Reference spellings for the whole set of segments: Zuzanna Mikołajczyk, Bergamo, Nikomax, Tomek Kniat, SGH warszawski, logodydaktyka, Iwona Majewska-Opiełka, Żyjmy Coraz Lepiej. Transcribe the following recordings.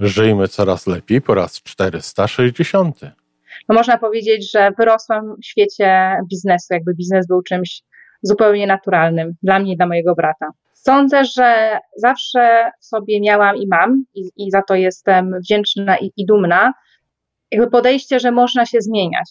Żyjmy coraz lepiej po raz 460. No można powiedzieć, że wyrosłam w świecie biznesu, jakby biznes był czymś zupełnie naturalnym dla mnie i dla mojego brata. Sądzę, że zawsze w sobie miałam i mam i za to jestem wdzięczna i dumna, jakby podejście, że można się zmieniać.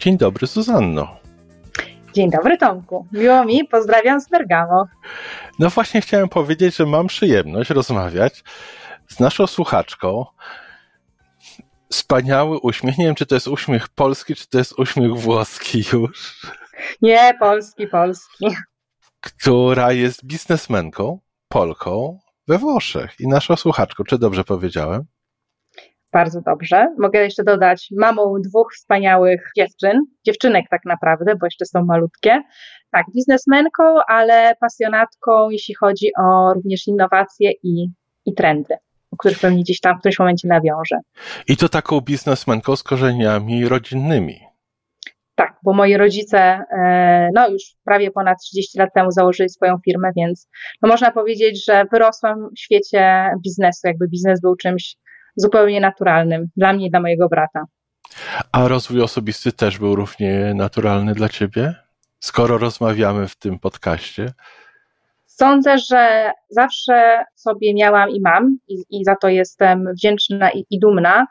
Dzień dobry, Zuzanno. Dzień dobry, Tomku. Miło mi, pozdrawiam z Bergamo. No właśnie chciałem powiedzieć, że mam przyjemność rozmawiać z naszą słuchaczką. Wspaniały uśmiech. Nie wiem, czy to jest uśmiech polski, czy to jest uśmiech włoski już. Nie, polski. Która jest biznesmenką, Polką we Włoszech i naszą słuchaczką. Czy dobrze powiedziałem? Bardzo dobrze. Mogę jeszcze dodać mamą dwóch wspaniałych dziewczynek tak naprawdę, bo jeszcze są malutkie. Tak, biznesmenką, ale pasjonatką, jeśli chodzi o również innowacje i trendy, o których pewnie gdzieś tam w którymś momencie nawiążę. I to taką biznesmenką z korzeniami rodzinnymi. Tak, bo moi rodzice już prawie ponad 30 lat temu założyli swoją firmę, więc można powiedzieć, że wyrosłam w świecie biznesu, jakby biznes był czymś zupełnie naturalnym dla mnie i dla mojego brata. A rozwój osobisty też był równie naturalny dla ciebie, skoro rozmawiamy w tym podcaście? Sądzę, że zawsze sobie miałam i mam i za to jestem wdzięczna i dumna.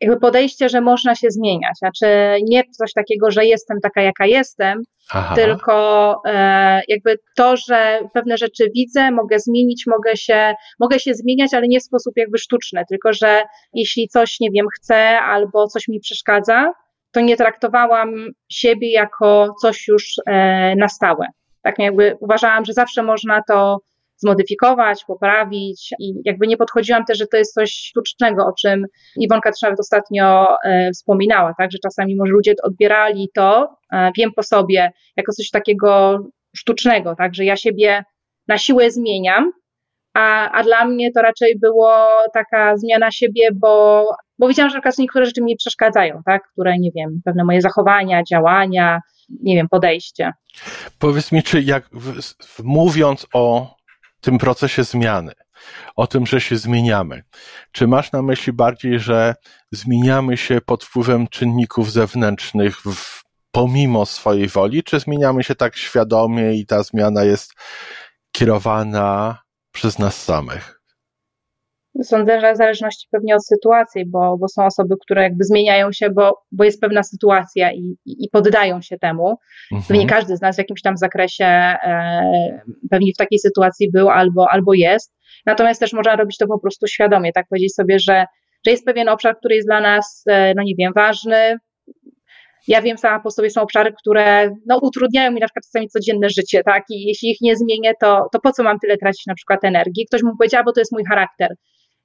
Jakby podejście, że można się zmieniać. Znaczy nie coś takiego, że jestem taka, jaka jestem, tylko jakby to, że pewne rzeczy widzę, mogę zmienić, mogę się zmieniać, ale nie w sposób jakby sztuczny, tylko że jeśli coś, nie wiem, chcę albo coś mi przeszkadza, to nie traktowałam siebie jako coś już na stałe. Tak jakby uważałam, że zawsze można to zmodyfikować, poprawić i jakby nie podchodziłam też, że to jest coś sztucznego, o czym Iwonka też nawet ostatnio wspominała, tak, że czasami może ludzie odbierali to, wiem po sobie, jako coś takiego sztucznego, tak, że ja siebie na siłę zmieniam, a dla mnie to raczej było taka zmiana siebie, bo wiedziałam, że niektóre rzeczy mi przeszkadzają, tak, które, nie wiem, pewne moje zachowania, działania, nie wiem, podejście. Powiedz mi, czy jak mówiąc o tym procesie zmiany, o tym, że się zmieniamy. Czy masz na myśli bardziej, że zmieniamy się pod wpływem czynników zewnętrznych pomimo swojej woli, czy zmieniamy się tak świadomie i ta zmiana jest kierowana przez nas samych? Sądzę, że w zależności pewnie od sytuacji, bo są osoby, które jakby zmieniają się, bo jest pewna sytuacja i poddają się temu. Pewnie każdy z nas w jakimś tam zakresie pewnie w takiej sytuacji był albo jest. Natomiast też można robić to po prostu świadomie, tak powiedzieć sobie, że jest pewien obszar, który jest dla nas, ważny. Ja wiem sama po sobie, są obszary, które utrudniają mi na przykład czasami codzienne życie, tak? I jeśli ich nie zmienię, to po co mam tyle tracić na przykład energii? Ktoś mu powiedział, bo to jest mój charakter.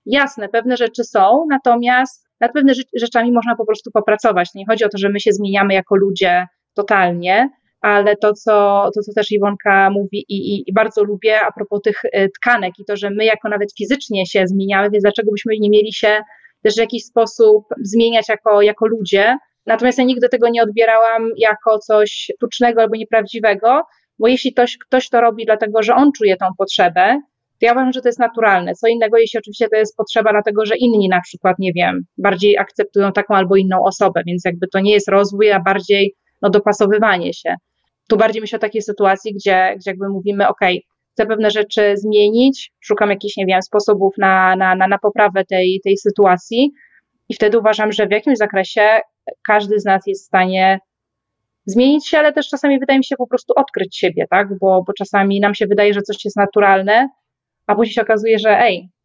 Jasne, pewne rzeczy są, natomiast nad pewnymi rzeczami można po prostu popracować. Nie chodzi o to, że my się zmieniamy jako ludzie totalnie, ale to, co też Iwonka mówi i bardzo lubię a propos tych tkanek i to, że my jako nawet fizycznie się zmieniamy, więc dlaczego byśmy nie mieli się też w jakiś sposób zmieniać jako ludzie? Natomiast ja nigdy tego nie odbierałam jako coś sztucznego albo nieprawdziwego, bo jeśli ktoś to robi dlatego, że on czuje tą potrzebę, to ja uważam, że to jest naturalne. Co innego, jeśli oczywiście to jest potrzeba dlatego, że inni na przykład, nie wiem, bardziej akceptują taką albo inną osobę, więc jakby to nie jest rozwój, a bardziej dopasowywanie się. Tu bardziej myślę o takiej sytuacji, gdzie jakby mówimy, chcę pewne rzeczy zmienić, szukam jakichś, sposobów na poprawę tej sytuacji i wtedy uważam, że w jakimś zakresie każdy z nas jest w stanie zmienić się, ale też czasami wydaje mi się po prostu odkryć siebie, tak? Bo czasami nam się wydaje, że coś jest naturalne, a później się okazuje, że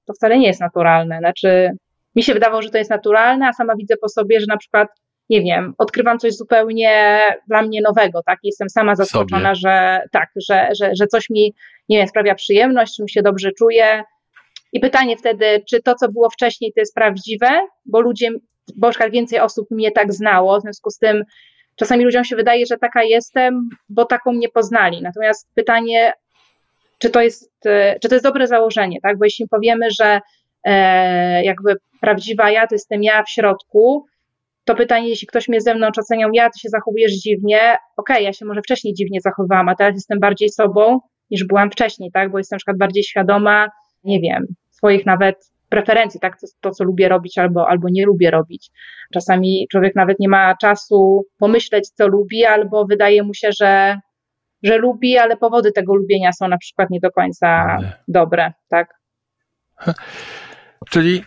to wcale nie jest naturalne. Znaczy, mi się wydawało, że to jest naturalne, a sama widzę po sobie, że na przykład nie wiem, odkrywam coś zupełnie dla mnie nowego, tak? Jestem sama zaskoczona, że tak, że coś mi, nie wiem, sprawia przyjemność, czym się dobrze czuję. I pytanie wtedy, czy to, co było wcześniej, to jest prawdziwe, bo ludzie, bo więcej osób mnie tak znało, w związku z tym czasami ludziom się wydaje, że taka jestem, bo taką mnie poznali. Natomiast pytanie, czy to jest dobre założenie, tak? Bo jeśli powiemy, że jakby prawdziwa ja, to jestem ja w środku, to pytanie, jeśli ktoś mnie ze mną oceniał, ja, ty się zachowujesz dziwnie, okej, ja się może wcześniej dziwnie zachowałam, a teraz jestem bardziej sobą niż byłam wcześniej, tak? Bo jestem na przykład bardziej świadoma, nie wiem, swoich nawet preferencji, tak? To co lubię robić albo nie lubię robić. Czasami człowiek nawet nie ma czasu pomyśleć, co lubi, albo wydaje mu się, że lubi, ale powody tego lubienia są na przykład nie do końca dobre, tak? Czyli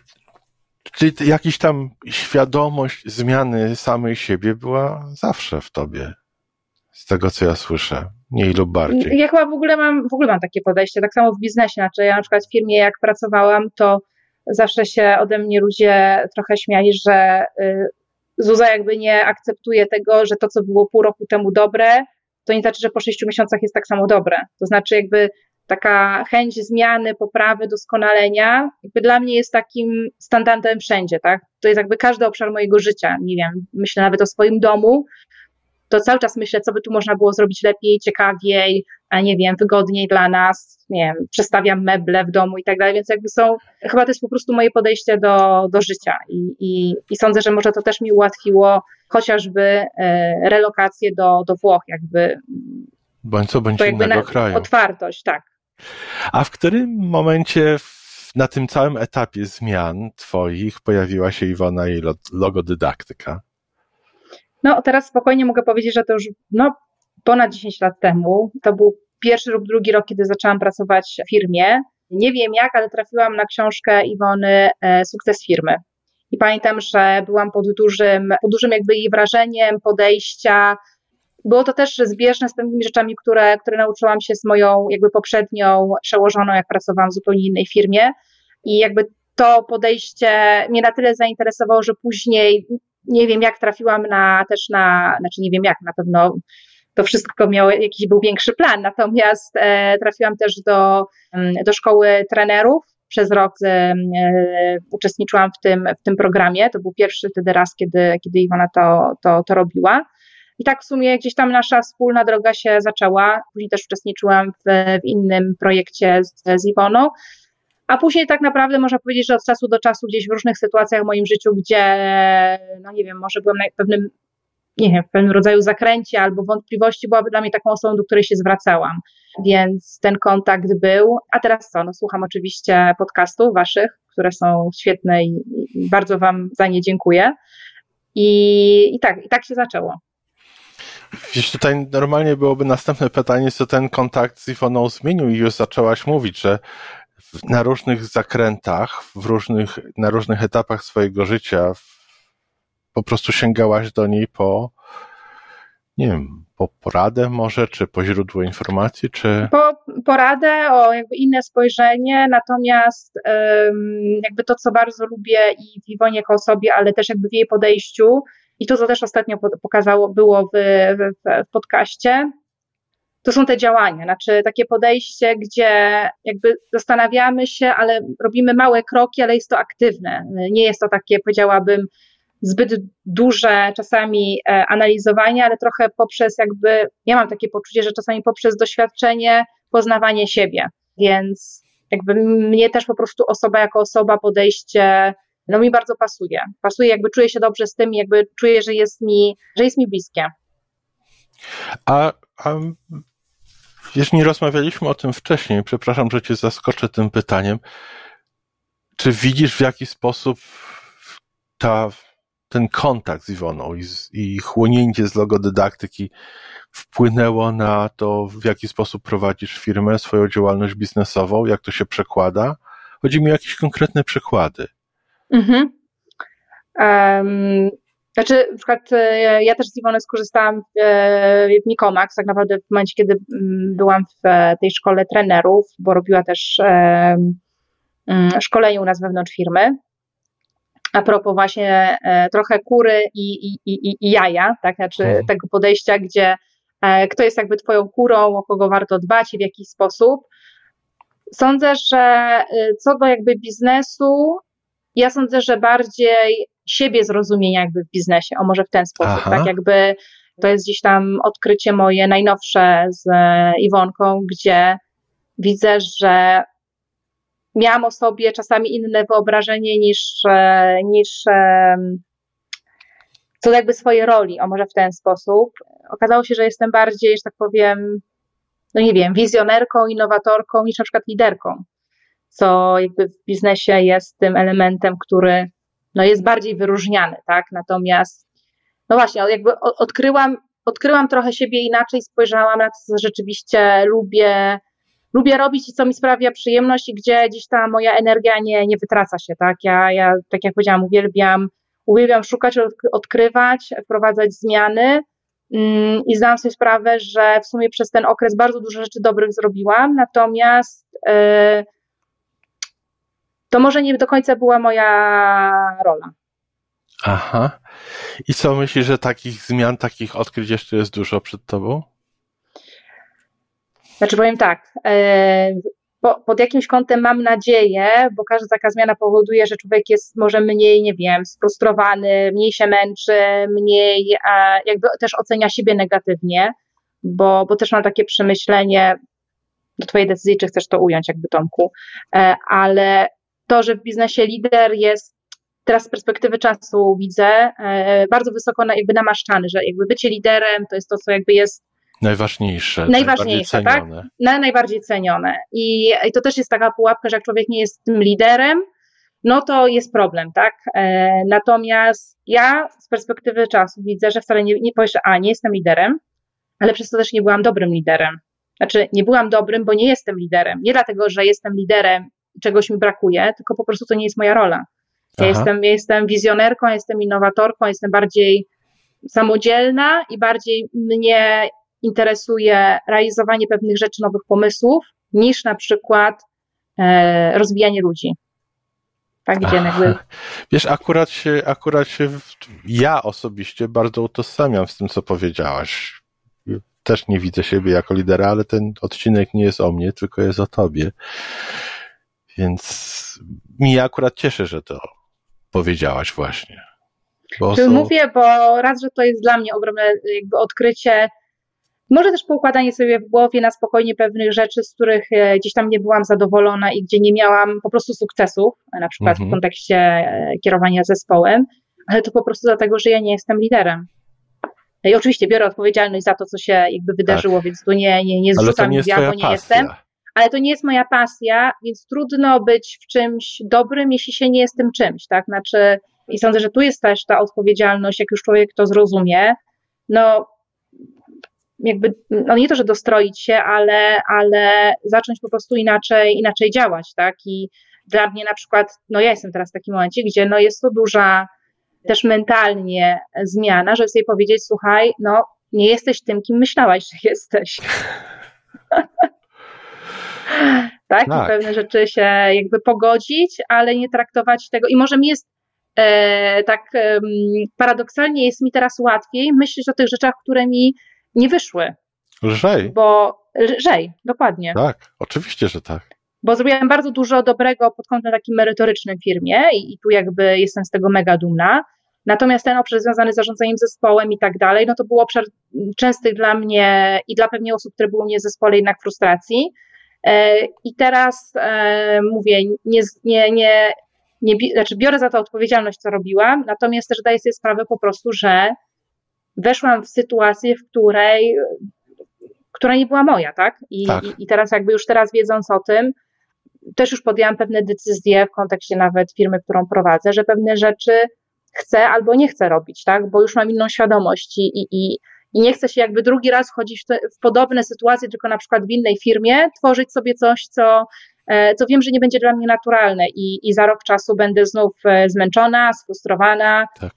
jakaś tam świadomość zmiany samej siebie była zawsze w tobie, z tego co ja słyszę, mniej lub bardziej. Ja chyba w ogóle mam takie podejście, tak samo w biznesie, znaczy ja na przykład w firmie jak pracowałam, to zawsze się ode mnie ludzie trochę śmiali, że Zuza jakby nie akceptuje tego, że to co było pół roku temu dobre, to nie znaczy, że po 6 miesiącach jest tak samo dobre, to znaczy jakby taka chęć zmiany, poprawy, doskonalenia, jakby dla mnie jest takim standardem wszędzie, tak? To jest jakby każdy obszar mojego życia, nie wiem, myślę nawet o swoim domu, to cały czas myślę, co by tu można było zrobić lepiej, ciekawiej, a nie wiem, wygodniej dla nas, nie wiem, przestawiam meble w domu i tak dalej, więc jakby chyba to jest po prostu moje podejście do życia i sądzę, że może to też mi ułatwiło chociażby relokację do Włoch, jakby. Bądź co, bądź innego kraju. Otwartość, tak. A w którym momencie na tym całym etapie zmian twoich pojawiła się Iwona i logodydaktyka? No teraz spokojnie mogę powiedzieć, że to już ponad 10 lat temu. To był pierwszy lub drugi rok, kiedy zaczęłam pracować w firmie. Nie wiem jak, ale trafiłam na książkę Iwony Sukces firmy. I pamiętam, że byłam pod dużym jakby jej wrażeniem, podejścia. Było to też zbieżne z pewnymi rzeczami, które nauczyłam się z moją jakby poprzednią przełożoną, jak pracowałam w zupełnie innej firmie. I jakby to podejście mnie na tyle zainteresowało, że później, nie wiem jak trafiłam na pewno to wszystko miało, jakiś był większy plan, natomiast trafiłam też do szkoły trenerów. Przez rok uczestniczyłam w tym programie. To był pierwszy wtedy raz, kiedy Iwona to robiła. I tak w sumie gdzieś tam nasza wspólna droga się zaczęła. Później też uczestniczyłam w innym projekcie z Iwoną. A później tak naprawdę można powiedzieć, że od czasu do czasu gdzieś w różnych sytuacjach w moim życiu, gdzie, no nie wiem, może byłam w pewnym rodzaju zakręcie albo wątpliwości, byłaby dla mnie taką osobą, do której się zwracałam. Więc ten kontakt był. A teraz co? No słucham oczywiście podcastów waszych, które są świetne i bardzo wam za nie dziękuję. I tak się zaczęło. Wiesz, tutaj normalnie byłoby następne pytanie, co ten kontakt z Iwoną zmienił i już zaczęłaś mówić, że na różnych zakrętach, na różnych etapach swojego życia po prostu sięgałaś do niej po poradę może, czy po źródło informacji, czy... Po poradę, o jakby inne spojrzenie, natomiast jakby to, co bardzo lubię i w Iwonie jako osobie, ale też jakby w jej podejściu, i to, co też ostatnio pokazało, było w podcaście, to są te działania, znaczy takie podejście, gdzie jakby zastanawiamy się, ale robimy małe kroki, ale jest to aktywne. Nie jest to takie, powiedziałabym, zbyt duże czasami analizowanie, ale trochę poprzez jakby, ja mam takie poczucie, że czasami poprzez doświadczenie, poznawanie siebie, więc jakby mnie też po prostu osoba jako osoba, podejście mi bardzo pasuje, jakby czuję się dobrze z tym, jakby czuję, że jest mi bliskie. A wiesz, nie rozmawialiśmy o tym wcześniej, przepraszam, że cię zaskoczę tym pytaniem. Czy widzisz, w jaki sposób ten kontakt z Iwoną i chłonięcie z logodydaktyki wpłynęło na to, w jaki sposób prowadzisz firmę, swoją działalność biznesową, jak to się przekłada? Chodzi mi o jakieś konkretne przykłady. Mhm. Znaczy, na przykład ja też z Iwony skorzystałam w Nikomax, tak naprawdę w momencie, kiedy byłam w tej szkole trenerów, bo robiła też szkolenie u nas wewnątrz firmy. a propos właśnie trochę kury i jaja, tak? Znaczy tego podejścia, gdzie kto jest jakby twoją kurą, o kogo warto dbać i w jaki sposób. Sądzę, że co do jakby biznesu, ja sądzę, że bardziej siebie zrozumienia jakby w biznesie, o może w ten sposób, tak jakby to jest gdzieś tam odkrycie moje najnowsze z Iwonką, gdzie widzę, że miałam o sobie czasami inne wyobrażenie niż co do jakby swojej roli, o może w ten sposób. Okazało się, że jestem bardziej, że tak powiem, no nie wiem, wizjonerką, innowatorką niż na przykład liderką, co jakby w biznesie jest tym elementem, który no jest bardziej wyróżniany, tak? Natomiast no właśnie, jakby odkryłam trochę siebie inaczej, spojrzałam na to, co rzeczywiście lubię robić i co mi sprawia przyjemność i gdzie gdzieś ta moja energia nie wytraca się, tak? Ja tak jak powiedziałam, uwielbiam szukać, odkrywać, wprowadzać zmiany i zdałam sobie sprawę, że w sumie przez ten okres bardzo dużo rzeczy dobrych zrobiłam, natomiast to może nie do końca była moja rola. Aha. I co myślisz, że takich zmian, takich odkryć jeszcze jest dużo przed tobą? Znaczy powiem tak, pod jakimś kątem mam nadzieję, bo każda taka zmiana powoduje, że człowiek jest może mniej, nie wiem, sfrustrowany, mniej się męczy, mniej jakby też ocenia siebie negatywnie, bo też mam takie przemyślenie do twojej decyzji, czy chcesz to ująć jakby, Tomku, ale to, że w biznesie lider jest teraz z perspektywy czasu widzę bardzo wysoko jakby namaszczany, że jakby bycie liderem to jest to, co jakby jest najważniejsze, tak? Najbardziej cenione. I to też jest taka pułapka, że jak człowiek nie jest tym liderem, no to jest problem, tak? Natomiast ja z perspektywy czasu widzę, że wcale nie powiem, że nie jestem liderem, ale przez to też nie byłam dobrym liderem. Znaczy nie byłam dobrym, bo nie jestem liderem. Nie dlatego, że jestem liderem i czegoś mi brakuje, tylko po prostu to nie jest moja rola. Ja jestem wizjonerką, jestem innowatorką, jestem bardziej samodzielna i bardziej mnie interesuje realizowanie pewnych rzeczy, nowych pomysłów, niż na przykład rozwijanie ludzi. Tak, gdzie jakby... Wiesz, akurat się ja osobiście bardzo utożsamiam z tym, co powiedziałaś. Też nie widzę siebie jako lidera, ale ten odcinek nie jest o mnie, tylko jest o tobie. Więc mnie akurat cieszy, że to powiedziałaś właśnie. Mówię, bo raz, że to jest dla mnie ogromne jakby odkrycie, może też poukładanie sobie w głowie na spokojnie pewnych rzeczy, z których gdzieś tam nie byłam zadowolona i gdzie nie miałam po prostu sukcesów, na przykład w kontekście kierowania zespołem, ale to po prostu dlatego, że ja nie jestem liderem. I oczywiście biorę odpowiedzialność za to, co się jakby wydarzyło, więc tu nie zrzucam diabła, nie jestem. Ale to nie jest moja pasja, więc trudno być w czymś dobrym, jeśli się nie jest tym czymś, tak? Znaczy, i sądzę, że tu jest też ta odpowiedzialność, jak już człowiek to zrozumie, no jakby, no nie to, że dostroić się, ale zacząć po prostu inaczej działać, tak? I dla mnie na przykład, no ja jestem teraz w takim momencie, gdzie no jest to duża też mentalnie zmiana, żeby sobie powiedzieć, słuchaj, no nie jesteś tym, kim myślałaś, że jesteś. Tak, i pewne rzeczy się jakby pogodzić, ale nie traktować tego i może mi jest paradoksalnie jest mi teraz łatwiej myśleć o tych rzeczach, które mi nie wyszły. Lżej, dokładnie. Tak, oczywiście, że tak. Bo zrobiłam bardzo dużo dobrego pod kątem takim merytorycznym firmie i tu jakby jestem z tego mega dumna. Natomiast ten obszar związany z zarządzaniem zespołem i tak dalej, no to był obszar częsty dla mnie i dla pewnie osób, które były u mnie w zespole jednak frustracji. I teraz mówię, znaczy biorę za to odpowiedzialność, co robiłam, natomiast też daję sobie sprawę po prostu, że weszłam w sytuację, w której, która nie była moja, tak? I teraz jakby już teraz wiedząc o tym, też już podjęłam pewne decyzje w kontekście nawet firmy, którą prowadzę, że pewne rzeczy chcę albo nie chcę robić, tak? Bo już mam inną świadomość i nie chcę się jakby drugi raz wchodzić w podobne sytuacje, tylko na przykład w innej firmie, tworzyć sobie coś, co wiem, że nie będzie dla mnie naturalne i za rok czasu będę znów zmęczona, sfrustrowana. Tak.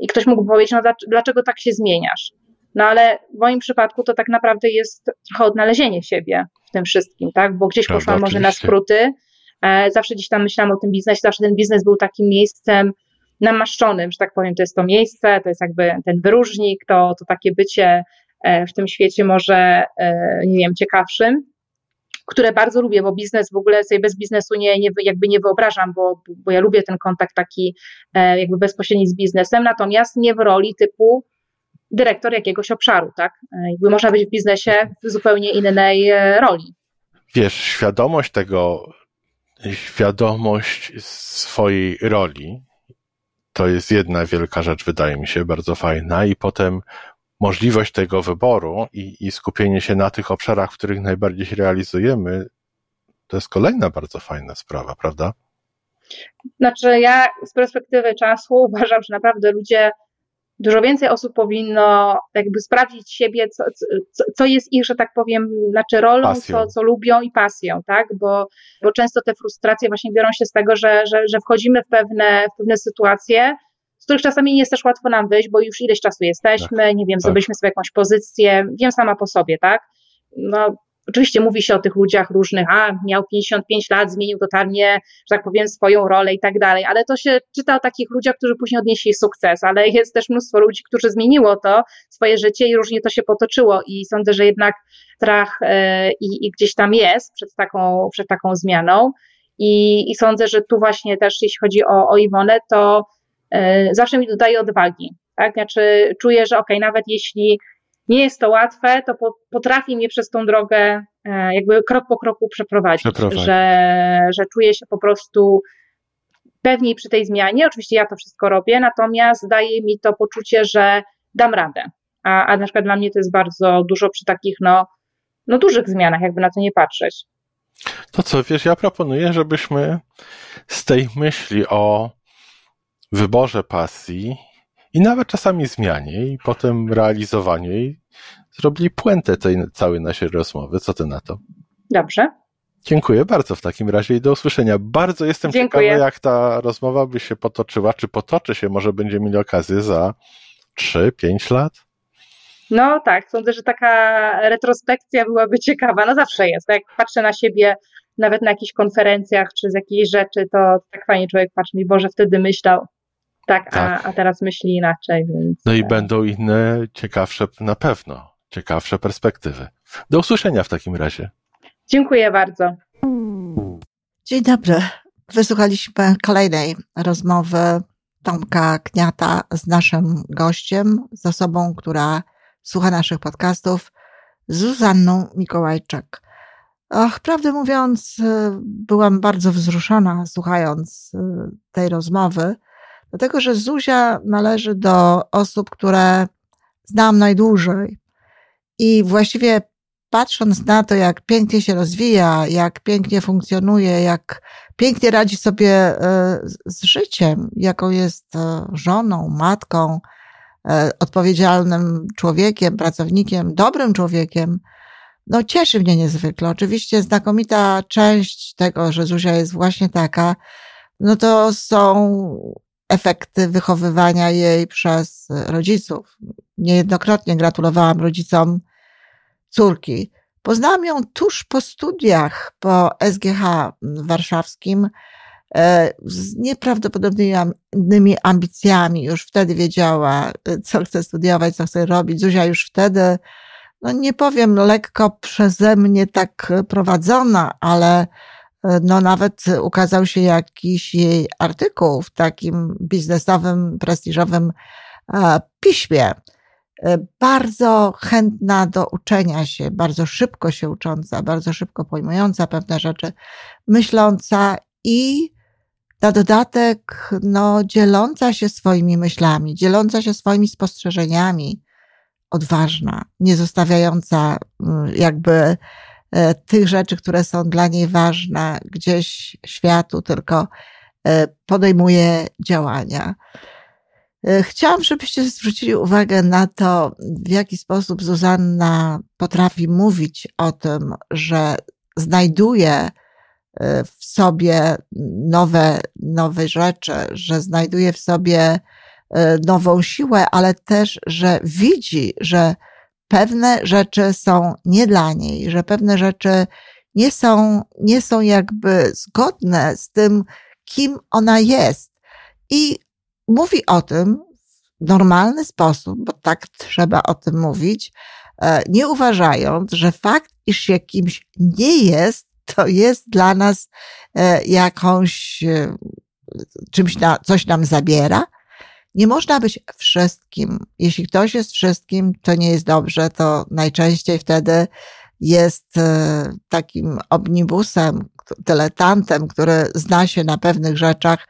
I ktoś mógł powiedzieć, no dlaczego tak się zmieniasz? No ale w moim przypadku to tak naprawdę jest trochę odnalezienie siebie w tym wszystkim, tak? Bo gdzieś poszłam może na skróty, zawsze gdzieś tam myślałam o tym biznesie, zawsze ten biznes był takim miejscem, namaszczonym, że tak powiem, to jest to miejsce, to jest jakby ten wyróżnik, to takie bycie w tym świecie może, nie wiem, ciekawszym, które bardzo lubię, bo biznes w ogóle sobie bez biznesu nie wyobrażam, bo ja lubię ten kontakt taki jakby bezpośredni z biznesem, natomiast nie w roli typu dyrektor jakiegoś obszaru, tak? Jakby można być w biznesie w zupełnie innej roli. Wiesz, świadomość swojej roli to jest jedna wielka rzecz, wydaje mi się, bardzo fajna i potem możliwość tego wyboru i skupienie się na tych obszarach, w których najbardziej się realizujemy, to jest kolejna bardzo fajna sprawa, prawda? Znaczy ja z perspektywy czasu uważam, że naprawdę dużo więcej osób powinno jakby sprawdzić siebie, co jest ich, że tak powiem, znaczy rolą, co lubią i pasją, tak? Bo często te frustracje właśnie biorą się z tego, że wchodzimy w pewne sytuacje, z których czasami nie jest też łatwo nam wyjść, bo już ileś czasu jesteśmy, tak, nie wiem, zdobyliśmy sobie jakąś pozycję, wiem sama po sobie, tak? No, oczywiście mówi się o tych ludziach różnych, miał 55 lat, zmienił totalnie, że tak powiem, swoją rolę i tak dalej, ale to się czyta o takich ludziach, którzy później odnieśli sukces, ale jest też mnóstwo ludzi, którzy zmieniło to swoje życie i różnie to się potoczyło i sądzę, że jednak strach i gdzieś tam jest przed taką zmianą i sądzę, że tu właśnie też jeśli chodzi o Iwonę, to zawsze mi dodaje odwagi, tak? Znaczy czuję, że okej, nawet jeśli nie jest to łatwe, to potrafi mnie przez tą drogę jakby krok po kroku przeprowadzić. Że czuję się po prostu pewniej przy tej zmianie, oczywiście ja to wszystko robię, natomiast daje mi to poczucie, że dam radę, a na przykład dla mnie to jest bardzo dużo przy takich no dużych zmianach, jakby na to nie patrzeć. To co, wiesz, ja proponuję, żebyśmy z tej myśli o wyborze pasji i nawet czasami zmianie i potem realizowanie i zrobili puentę tej całej naszej rozmowy. Co ty na to? Dobrze. Dziękuję bardzo w takim razie i do usłyszenia. Bardzo jestem ciekawa, jak ta rozmowa by się potoczyła, czy potoczy się, może będziemy mieli okazję za 3-5 lat? No tak, sądzę, że taka retrospekcja byłaby ciekawa. No zawsze jest, jak patrzę na siebie nawet na jakichś konferencjach, czy z jakiejś rzeczy, to tak fajnie człowiek patrzy mi, Boże, wtedy myślał tak. A teraz myśli inaczej. Więc... No i będą inne, ciekawsze na pewno, ciekawsze perspektywy. Do usłyszenia w takim razie. Dziękuję bardzo. Dzień dobry. Wysłuchaliśmy kolejnej rozmowy Tomka Kniata z naszym gościem, z osobą, która słucha naszych podcastów, Zuzanną Mikołajczyk. Ach, prawdę mówiąc, byłam bardzo wzruszona słuchając tej rozmowy, dlatego że Zuzia należy do osób, które znam najdłużej i właściwie patrząc na to, jak pięknie się rozwija, jak pięknie funkcjonuje, jak pięknie radzi sobie z życiem, jaką jest żoną, matką, odpowiedzialnym człowiekiem, pracownikiem, dobrym człowiekiem, no cieszy mnie niezwykle. Oczywiście znakomita część tego, że Zuzia jest właśnie taka, no to są efekty wychowywania jej przez rodziców. Niejednokrotnie gratulowałam rodzicom córki. Poznałam ją tuż po studiach, po SGH warszawskim, z nieprawdopodobnymi ambicjami. Już wtedy wiedziała, co chce studiować, co chce robić. Zuzia już wtedy, no nie powiem, lekko przeze mnie tak prowadzona, ale no nawet ukazał się jakiś jej artykuł w takim biznesowym, prestiżowym piśmie. Bardzo chętna do uczenia się, bardzo szybko się ucząca, bardzo szybko pojmująca pewne rzeczy, myśląca i na dodatek dzieląca się swoimi myślami, dzieląca się swoimi spostrzeżeniami, odważna, nie zostawiająca jakby tych rzeczy, które są dla niej ważne gdzieś światu, tylko podejmuje działania. Chciałam, żebyście zwrócili uwagę na to, w jaki sposób Zuzanna potrafi mówić o tym, że znajduje w sobie nowe rzeczy, że znajduje w sobie nową siłę, ale też, że widzi, że pewne rzeczy są nie dla niej, że pewne rzeczy nie są jakby zgodne z tym, kim ona jest. I mówi o tym w normalny sposób, bo tak trzeba o tym mówić, nie uważając, że fakt, iż się kimś nie jest, to jest dla nas jakąś, czymś coś nam zabiera. Nie można być wszystkim. Jeśli ktoś jest wszystkim, to nie jest dobrze, to najczęściej wtedy jest takim omnibusem, dyletantem, który zna się na pewnych rzeczach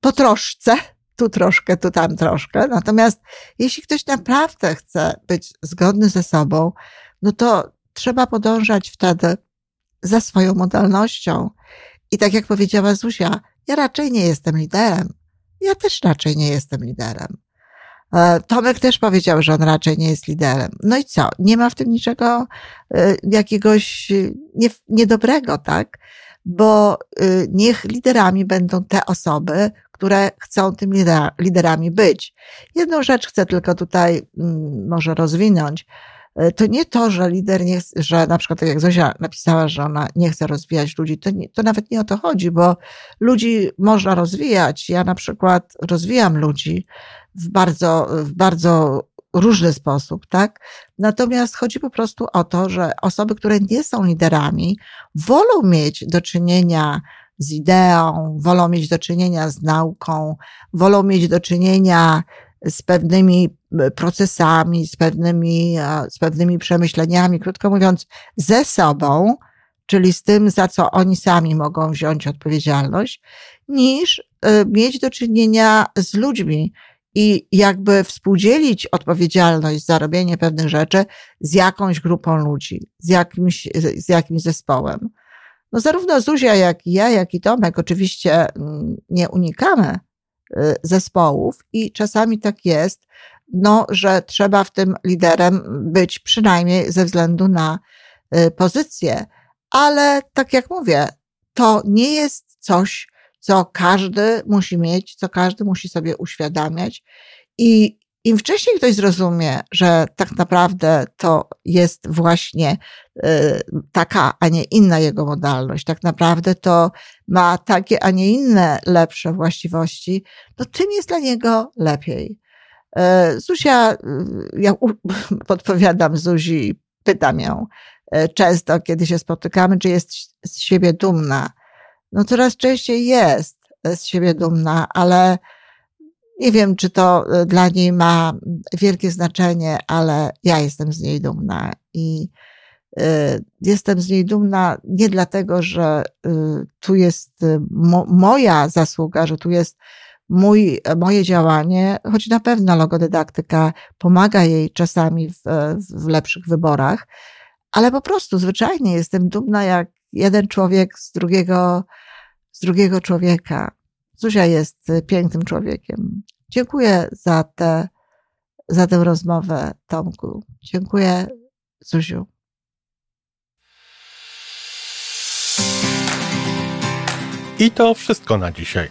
po troszce, tu troszkę, tu tam troszkę. Natomiast jeśli ktoś naprawdę chce być zgodny ze sobą, no to trzeba podążać wtedy za swoją modalnością. I tak jak powiedziała Zuzia, ja raczej nie jestem liderem. Ja też raczej nie jestem liderem. Tomek też powiedział, że on raczej nie jest liderem. No i co? Nie ma w tym niczego jakiegoś niedobrego, tak? Bo niech liderami będą te osoby, które chcą tymi liderami być. Jedną rzecz chcę tylko tutaj może rozwinąć. To nie to, że lider nie chce, że na przykład tak jak Zosia napisała, że ona nie chce rozwijać ludzi, to nawet nie o to chodzi, bo ludzi można rozwijać. Ja na przykład rozwijam ludzi w bardzo różny sposób, tak? Natomiast chodzi po prostu o to, że osoby, które nie są liderami, wolą mieć do czynienia z ideą, wolą mieć do czynienia z nauką, wolą mieć do czynienia z pewnymi procesami, z pewnymi przemyśleniami, krótko mówiąc, ze sobą, czyli z tym, za co oni sami mogą wziąć odpowiedzialność, niż mieć do czynienia z ludźmi i jakby współdzielić odpowiedzialność za robienie pewnych rzeczy z jakąś grupą ludzi, z jakimś zespołem. No zarówno Zuzia, jak i ja, jak i Tomek oczywiście nie unikamy zespołów i czasami tak jest, no, że trzeba w tym liderem być przynajmniej ze względu na pozycję, ale tak jak mówię, to nie jest coś, co każdy musi mieć, co każdy musi sobie uświadamiać i im wcześniej ktoś zrozumie, że tak naprawdę to jest właśnie taka, a nie inna jego modalność, tak naprawdę to ma takie, a nie inne lepsze właściwości, to tym jest dla niego lepiej. Zuzia, ja podpowiadam Zuzi, pytam ją często, kiedy się spotykamy, czy jest z siebie dumna. No coraz częściej jest z siebie dumna, ale nie wiem, czy to dla niej ma wielkie znaczenie, ale ja jestem z niej dumna i jestem z niej dumna nie dlatego, że tu jest moja zasługa, że tu jest moje działanie, choć na pewno logodydaktyka pomaga jej czasami w lepszych wyborach, ale po prostu zwyczajnie jestem dumna jak jeden człowiek z drugiego człowieka. Zuzia jest pięknym człowiekiem. Dziękuję za tę rozmowę, Tomku. Dziękuję, Zuziu. I to wszystko na dzisiaj.